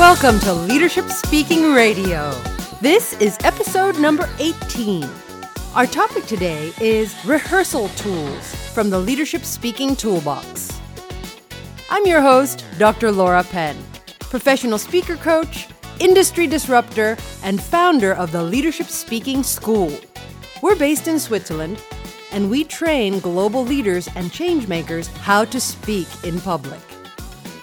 Welcome to Leadership Speaking Radio. This is episode number 18. Our topic today is rehearsal tools from the Leadership Speaking Toolbox. I'm your host, Dr. Laura Penn, professional speaker coach, industry disruptor, and founder of the Leadership Speaking School. We're based in Switzerland, and we train global leaders and changemakers how to speak in public.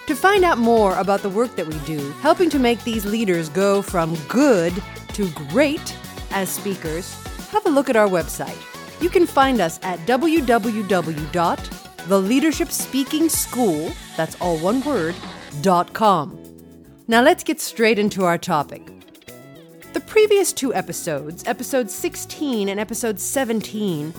To find out more about the work that we do, helping to make these leaders go from good to great as speakers, have a look at our website. You can find us at www.theleadershipspeakingschool, that's all one word, .com. Now let's get straight into our topic. The previous two episodes, episode 16 and episode 17,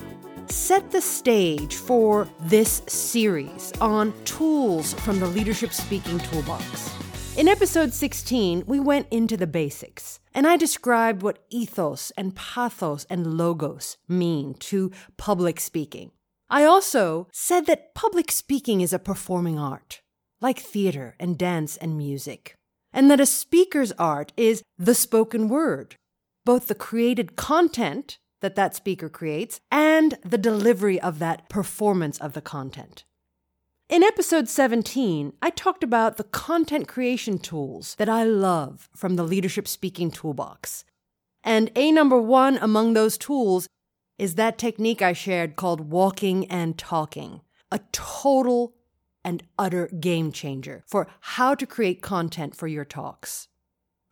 set the stage for this series on tools from the Leadership Speaking Toolbox. In episode 16, we went into the basics, and I described what ethos and pathos and logos mean to public speaking. I also said that public speaking is a performing art, like theater and dance and music, and that a speaker's art is the spoken word, both the created content that speaker creates, and the delivery of that performance of the content. In episode 17, I talked about the content creation tools that I love from the Leadership Speaking Toolbox. And number one among those tools is that technique I shared called walking and talking, a total and utter game changer for how to create content for your talks.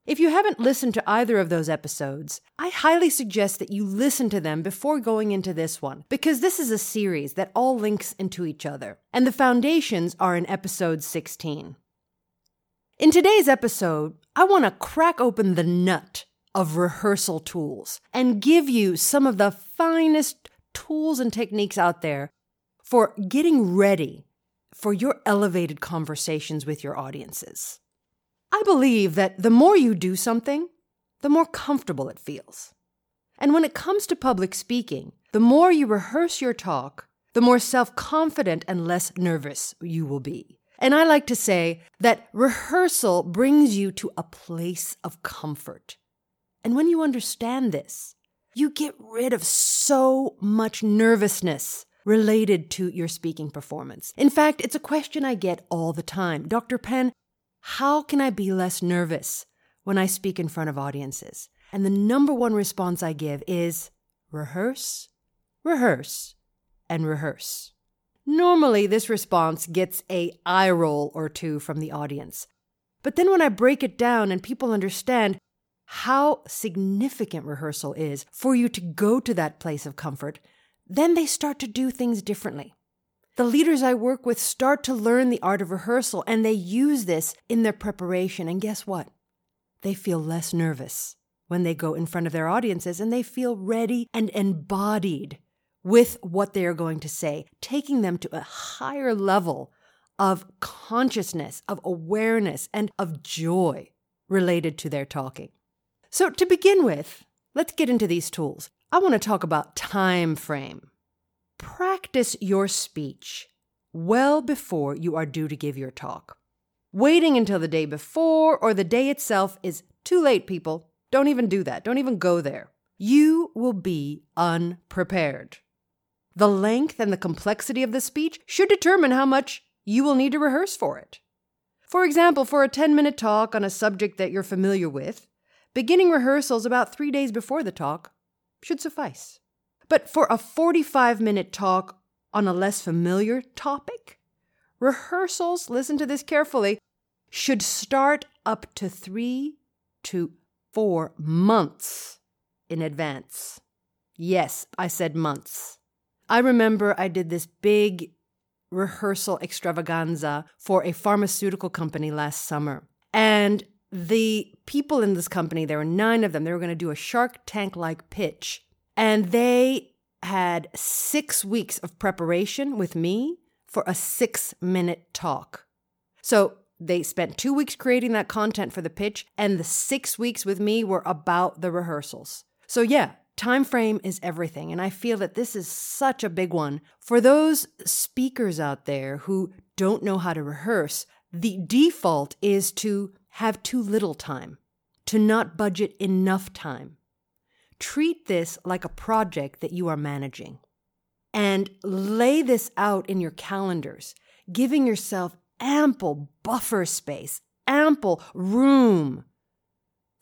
If you haven't listened to either of those episodes, I highly suggest that you listen to them before going into this one, because this is a series that all links into each other, and the foundations are in episode 16. In today's episode, I want to crack open the nut of rehearsal tools and give you some of the finest tools and techniques out there for getting ready for your elevated conversations with your audiences. I believe that the more you do something, the more comfortable it feels. And when it comes to public speaking, the more you rehearse your talk, the more self-confident and less nervous you will be. And I like to say that rehearsal brings you to a place of comfort. And when you understand this, you get rid of so much nervousness related to your speaking performance. In fact, it's a question I get all the time. Dr. Penn, how can I be less nervous when I speak in front of audiences? And the number one response I give is rehearse, rehearse, and rehearse. Normally, this response gets an eye roll or two from the audience. But then when I break it down and people understand how significant rehearsal is for you to go to that place of comfort, then they start to do things differently. The leaders I work with start to learn the art of rehearsal, and they use this in their preparation. And guess what? They feel less nervous when they go in front of their audiences, and they feel ready and embodied with what they are going to say, taking them to a higher level of consciousness, of awareness, and of joy related to their talking. So to begin with, let's get into these tools. I want to talk about time frame. Practice your speech well before you are due to give your talk. Waiting until the day before or the day itself is too late, people. Don't even do that. Don't even go there. You will be unprepared. The length and the complexity of the speech should determine how much you will need to rehearse for it. For example, for a 10-minute talk on a subject that you're familiar with, beginning rehearsals about 3 days before the talk should suffice. But for a 45-minute talk on a less familiar topic, rehearsals, listen to this carefully, should start up to 3 to 4 months in advance. Yes, I said months. I remember I did this big rehearsal extravaganza for a pharmaceutical company last summer. And the people in this company, there were 9 of them, they were going to do a Shark Tank-like pitch. And they had 6 weeks of preparation with me for a 6-minute talk. So they spent 2 weeks creating that content for the pitch, and the 6 weeks with me were about the rehearsals. So yeah, time frame is everything. And I feel that this is such a big one. For those speakers out there who don't know how to rehearse, the default is to have too little time, to not budget enough time. Treat this like a project that you are managing. And lay this out in your calendars, giving yourself ample buffer space, ample room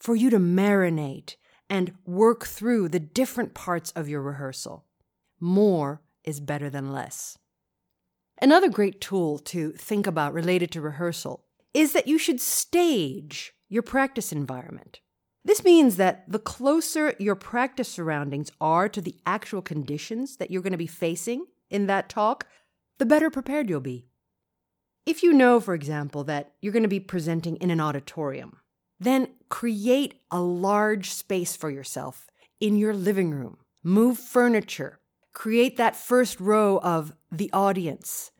for you to marinate and work through the different parts of your rehearsal. More is better than less. Another great tool to think about related to rehearsal is that you should stage your practice environment. This means that the closer your practice surroundings are to the actual conditions that you're going to be facing in that talk, the better prepared you'll be. If you know, for example, that you're going to be presenting in an auditorium, then create a large space for yourself in your living room. Move furniture. Create that first row of the audience.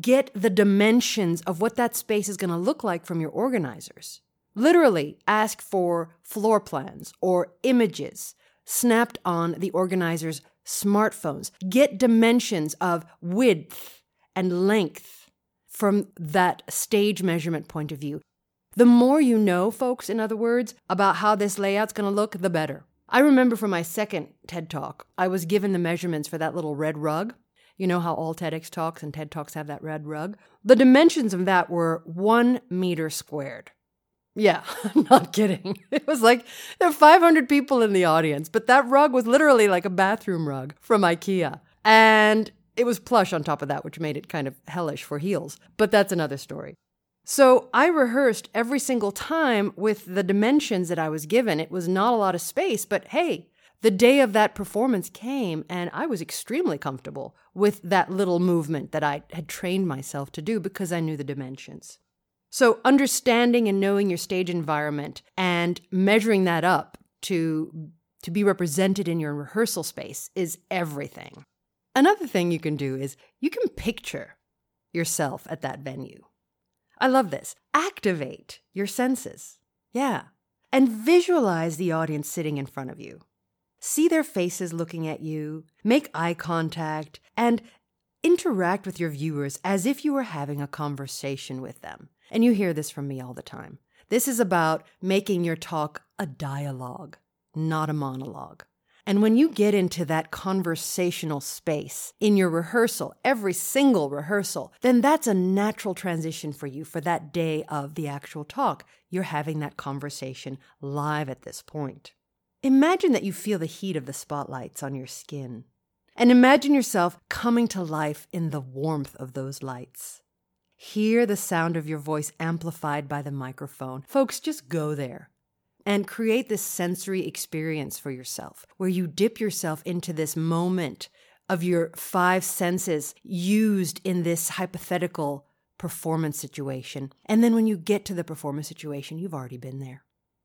Get the dimensions of what that space is going to look like from your organizers. Literally ask for floor plans or images snapped on the organizers' smartphones. Get dimensions of width and length from that stage measurement point of view. The more you know, folks, in other words, about how this layout's going to look, the better. I remember from my second TED Talk, I was given the measurements for that little red rug. You know how all TEDx Talks and TED Talks have that red rug? The dimensions of that were 1 meter squared. Yeah, I'm not kidding. It was like there are 500 people in the audience, but that rug was literally like a bathroom rug from IKEA. And it was plush on top of that, which made it kind of hellish for heels. But that's another story. So I rehearsed every single time with the dimensions that I was given. It was not a lot of space, but hey, the day of that performance came and I was extremely comfortable with that little movement that I had trained myself to do because I knew the dimensions. So understanding and knowing your stage environment and measuring that up to be represented in your rehearsal space is everything. Another thing you can do is you can picture yourself at that venue. I love this. Activate your senses. Yeah. And visualize the audience sitting in front of you. See their faces looking at you, make eye contact, and interact with your viewers as if you were having a conversation with them. And you hear this from me all the time. This is about making your talk a dialogue, not a monologue. And when you get into that conversational space in your rehearsal, every single rehearsal, then that's a natural transition for you for that day of the actual talk. You're having that conversation live at this point. Imagine that you feel the heat of the spotlights on your skin. And imagine yourself coming to life in the warmth of those lights. Hear the sound of your voice amplified by the microphone. Folks, just go there. And create this sensory experience for yourself where you dip yourself into this moment of your 5 senses used in this hypothetical performance situation. And then when you get to the performance situation, you've already been there.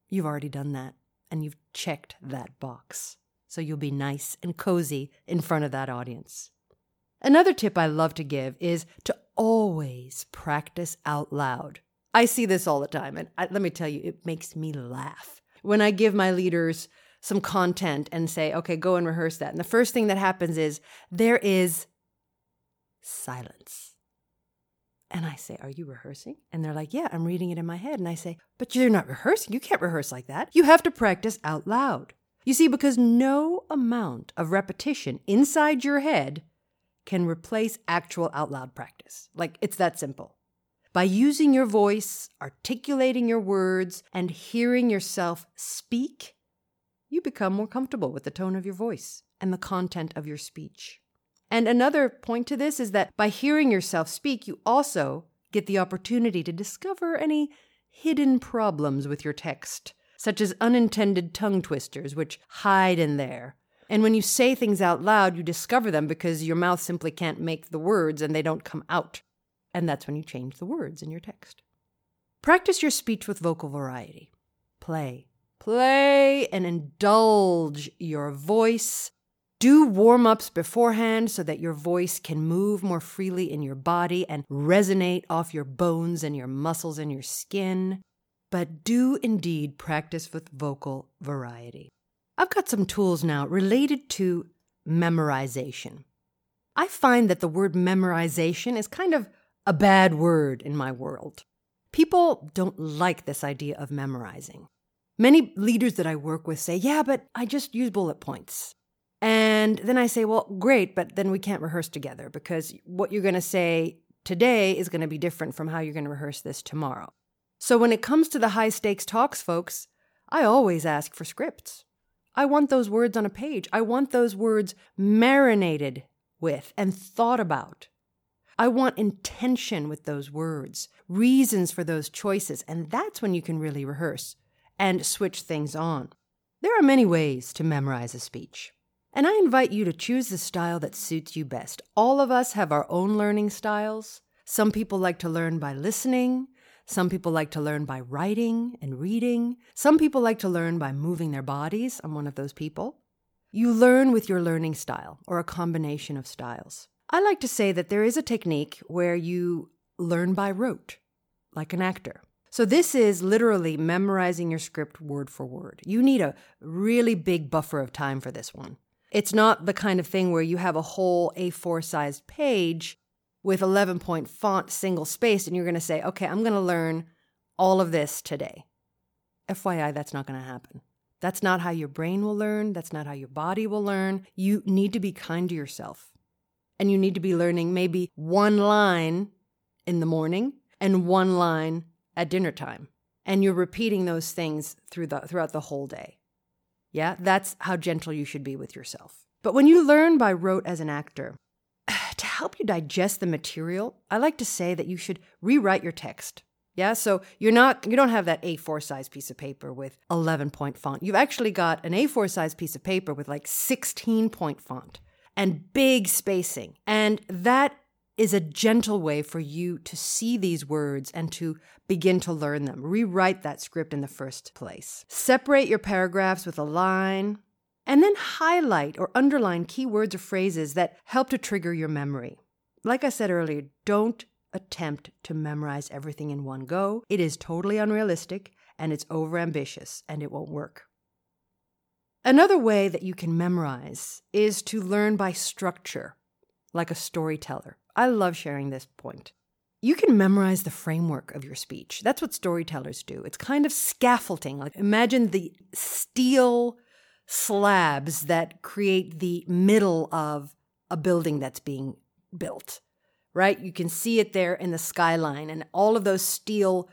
You've already done that. And you've checked that box. So you'll be nice and cozy in front of that audience. Another tip I love to give is to always practice out loud. I see this all the time, and let me tell you, it makes me laugh. When I give my leaders some content and say, okay, go and rehearse that, and the first thing that happens is, there is silence. And I say, are you rehearsing? And they're like, yeah, I'm reading it in my head. And I say, but you're not rehearsing. You can't rehearse like that. You have to practice out loud. You see, because no amount of repetition inside your head can replace actual out loud practice. Like, it's that simple. By using your voice, articulating your words, and hearing yourself speak, you become more comfortable with the tone of your voice and the content of your speech. And another point to this is that by hearing yourself speak, you also get the opportunity to discover any hidden problems with your text, such as unintended tongue twisters, which hide in there. And when you say things out loud, you discover them because your mouth simply can't make the words and they don't come out. And that's when you change the words in your text. Practice your speech with vocal variety. Play and indulge your voice. Do warm-ups beforehand so that your voice can move more freely in your body and resonate off your bones and your muscles and your skin. But do indeed practice with vocal variety. I've got some tools now related to memorization. I find that the word memorization is kind of a bad word in my world. People don't like this idea of memorizing. Many leaders that I work with say, yeah, but I just use bullet points. And then I say, well, great, but then we can't rehearse together because what you're going to say today is going to be different from how you're going to rehearse this tomorrow. So when it comes to the high stakes talks, folks, I always ask for scripts. I want those words on a page. I want those words marinated with and thought about. I want intention with those words, reasons for those choices, and that's when you can really rehearse and switch things on. There are many ways to memorize a speech, and I invite you to choose the style that suits you best. All of us have our own learning styles. Some people like to learn by listening. Some people like to learn by writing and reading. Some people like to learn by moving their bodies. I'm one of those people. You learn with your learning style or a combination of styles. I like to say that there is a technique where you learn by rote, like an actor. So this is literally memorizing your script word for word. You need a really big buffer of time for this one. It's not the kind of thing where you have a whole A4-sized page with 11-point font, single space, and you're going to say, okay, I'm going to learn all of this today. FYI, that's not going to happen. That's not how your brain will learn. That's not how your body will learn. You need to be kind to yourself. And you need to be learning maybe one line in the morning and one line at dinner time. And you're repeating those things throughout the whole day. Yeah, that's how gentle you should be with yourself. But when you learn by rote as an actor, to help you digest the material, I like to say that you should rewrite your text. Yeah, so you don't have that A4 size piece of paper with 11-point font. You've actually got an A4 size piece of paper with like 16-point font. And big spacing. And that is a gentle way for you to see these words and to begin to learn them. Rewrite that script in the first place. Separate your paragraphs with a line, and then highlight or underline key words or phrases that help to trigger your memory. Like I said earlier, don't attempt to memorize everything in one go. It is totally unrealistic, and it's overambitious, and it won't work. Another way that you can memorize is to learn by structure, like a storyteller. I love sharing this point. You can memorize the framework of your speech. That's what storytellers do. It's kind of scaffolding. Like imagine the steel slabs that create the middle of a building that's being built, right? You can see it there in the skyline, and all of those steel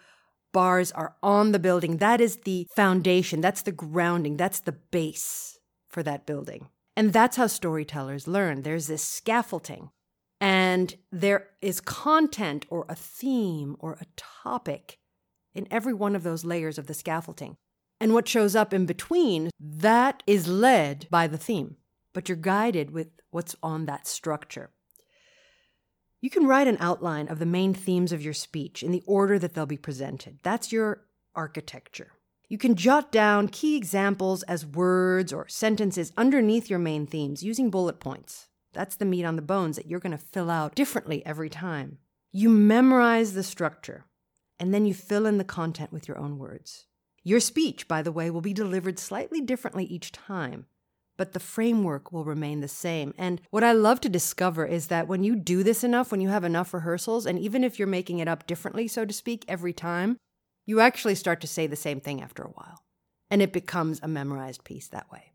bars are on the building. That is the foundation. That's the grounding. That's the base for that building. And that's how storytellers learn. There's this scaffolding. And there is content or a theme or a topic in every one of those layers of the scaffolding. And what shows up in between, that is led by the theme. But you're guided with what's on that structure. You can write an outline of the main themes of your speech in the order that they'll be presented. That's your architecture. You can jot down key examples as words or sentences underneath your main themes using bullet points. That's the meat on the bones that you're going to fill out differently every time. You memorize the structure, and then you fill in the content with your own words. Your speech, by the way, will be delivered slightly differently each time. But the framework will remain the same. And what I love to discover is that when you do this enough, when you have enough rehearsals, and even if you're making it up differently, so to speak, every time, you actually start to say the same thing after a while. And it becomes a memorized piece that way.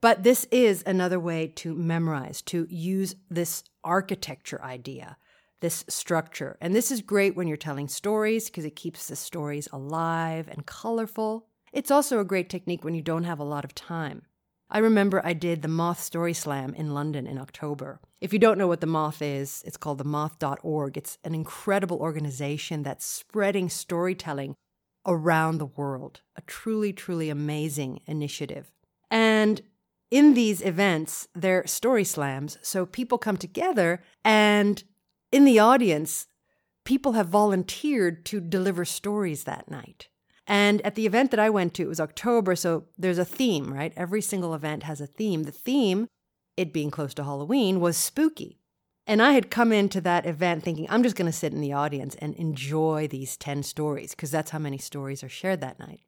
But this is another way to memorize, to use this architecture idea, this structure. And this is great when you're telling stories because it keeps the stories alive and colorful. It's also a great technique when you don't have a lot of time. I remember I did the Moth Story Slam in London in October. If you don't know what the Moth is, it's called themoth.org. It's an incredible organization that's spreading storytelling around the world. A truly, truly amazing initiative. And in these events, they're story slams, so people come together, and in the audience, people have volunteered to deliver stories that night. And at the event that I went to, it was October, so there's a theme, right? Every single event has a theme. The theme, it being close to Halloween, was spooky. And I had come into that event thinking, I'm just going to sit in the audience and enjoy these 10 stories, because that's how many stories are shared that night.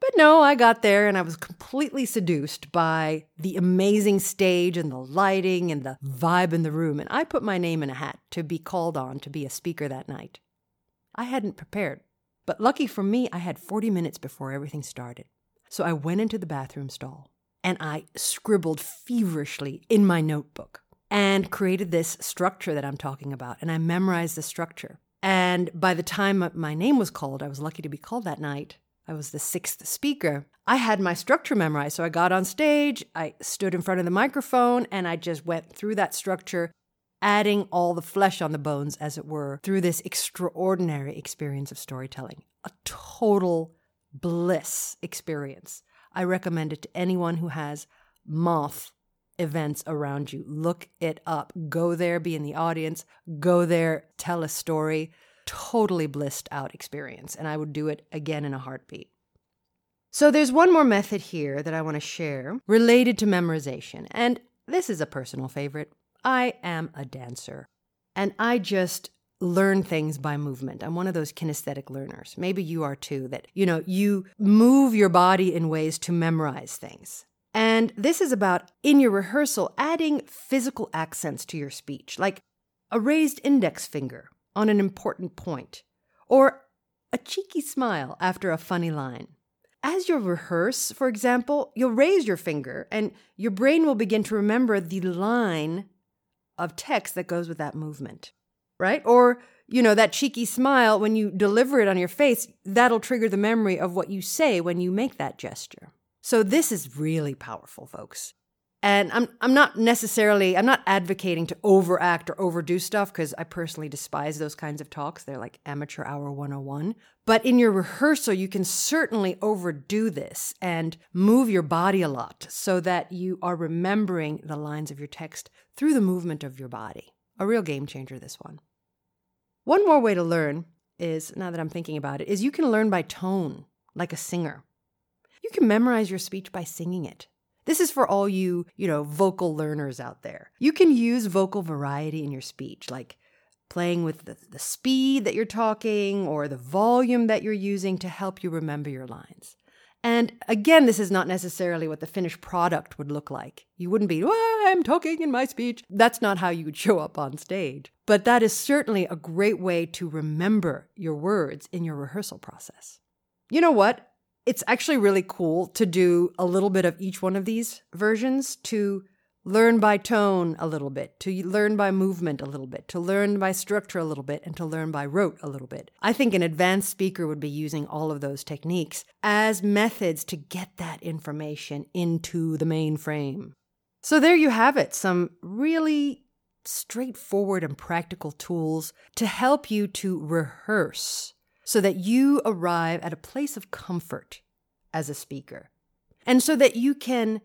But no, I got there and I was completely seduced by the amazing stage and the lighting and the vibe in the room. And I put my name in a hat to be called on to be a speaker that night. I hadn't prepared. But lucky for me, I had 40 minutes before everything started. So I went into the bathroom stall and I scribbled feverishly in my notebook and created this structure that I'm talking about. And I memorized the structure. And by the time my name was called, I was lucky to be called that night. I was the 6th speaker. I had my structure memorized. So I got on stage, I stood in front of the microphone, and I just went through that structure, adding all the flesh on the bones, as it were, through this extraordinary experience of storytelling. A total bliss experience. I recommend it to anyone who has Moth events around you. Look it up. Go there, be in the audience. Go there, tell a story. Totally blissed out experience, and I would do it again in a heartbeat. So there's one more method here that I want to share related to memorization, and this is a personal favorite. I am a dancer, and I just learn things by movement. I'm one of those kinesthetic learners. Maybe you are too, that, you know, you move your body in ways to memorize things. And this is about, in your rehearsal, adding physical accents to your speech, like a raised index finger on an important point, or a cheeky smile after a funny line. As you rehearse, for example, you'll raise your finger and your brain will begin to remember the line of text that goes with that movement, right? Or, you know, that cheeky smile, when you deliver it on your face, that'll trigger the memory of what you say when you make that gesture. So this is really powerful, folks. And I'm not advocating to overact or overdo stuff, because I personally despise those kinds of talks. They're like amateur hour 101. But in your rehearsal, you can certainly overdo this and move your body a lot so that you are remembering the lines of your text through the movement of your body. A real game changer, this one. One more way to learn is, now that I'm thinking about it, is you can learn by tone, like a singer. You can memorize your speech by singing it. This is for all you, vocal learners out there. You can use vocal variety in your speech, like playing with the speed that you're talking or the volume that you're using to help you remember your lines. And again, this is not necessarily what the finished product would look like. You wouldn't be, I'm talking in my speech. That's not how you would show up on stage. But that is certainly a great way to remember your words in your rehearsal process. You know what? It's actually really cool to do a little bit of each one of these versions, to learn by tone a little bit, to learn by movement a little bit, to learn by structure a little bit, and to learn by rote a little bit. I think an advanced speaker would be using all of those techniques as methods to get that information into the mainframe. So there you have it, some really straightforward and practical tools to help you to rehearse, so that you arrive at a place of comfort as a speaker, and so that you can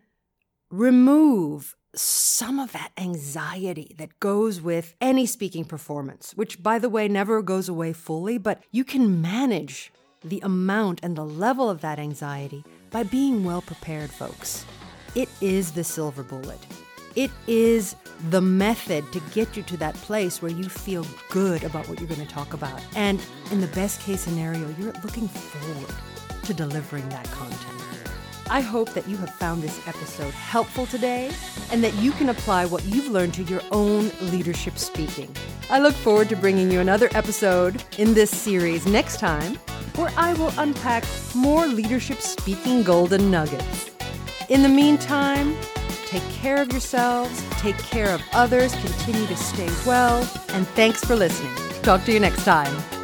remove some of that anxiety that goes with any speaking performance, which, by the way, never goes away fully, but you can manage the amount and the level of that anxiety by being well prepared, folks. It is the silver bullet. It is the method to get you to that place where you feel good about what you're going to talk about. And in the best case scenario, you're looking forward to delivering that content. I hope that you have found this episode helpful today and that you can apply what you've learned to your own leadership speaking. I look forward to bringing you another episode in this series next time, where I will unpack more leadership speaking golden nuggets. In the meantime, take care of yourselves, take care of others, continue to stay well, and thanks for listening. Talk to you next time.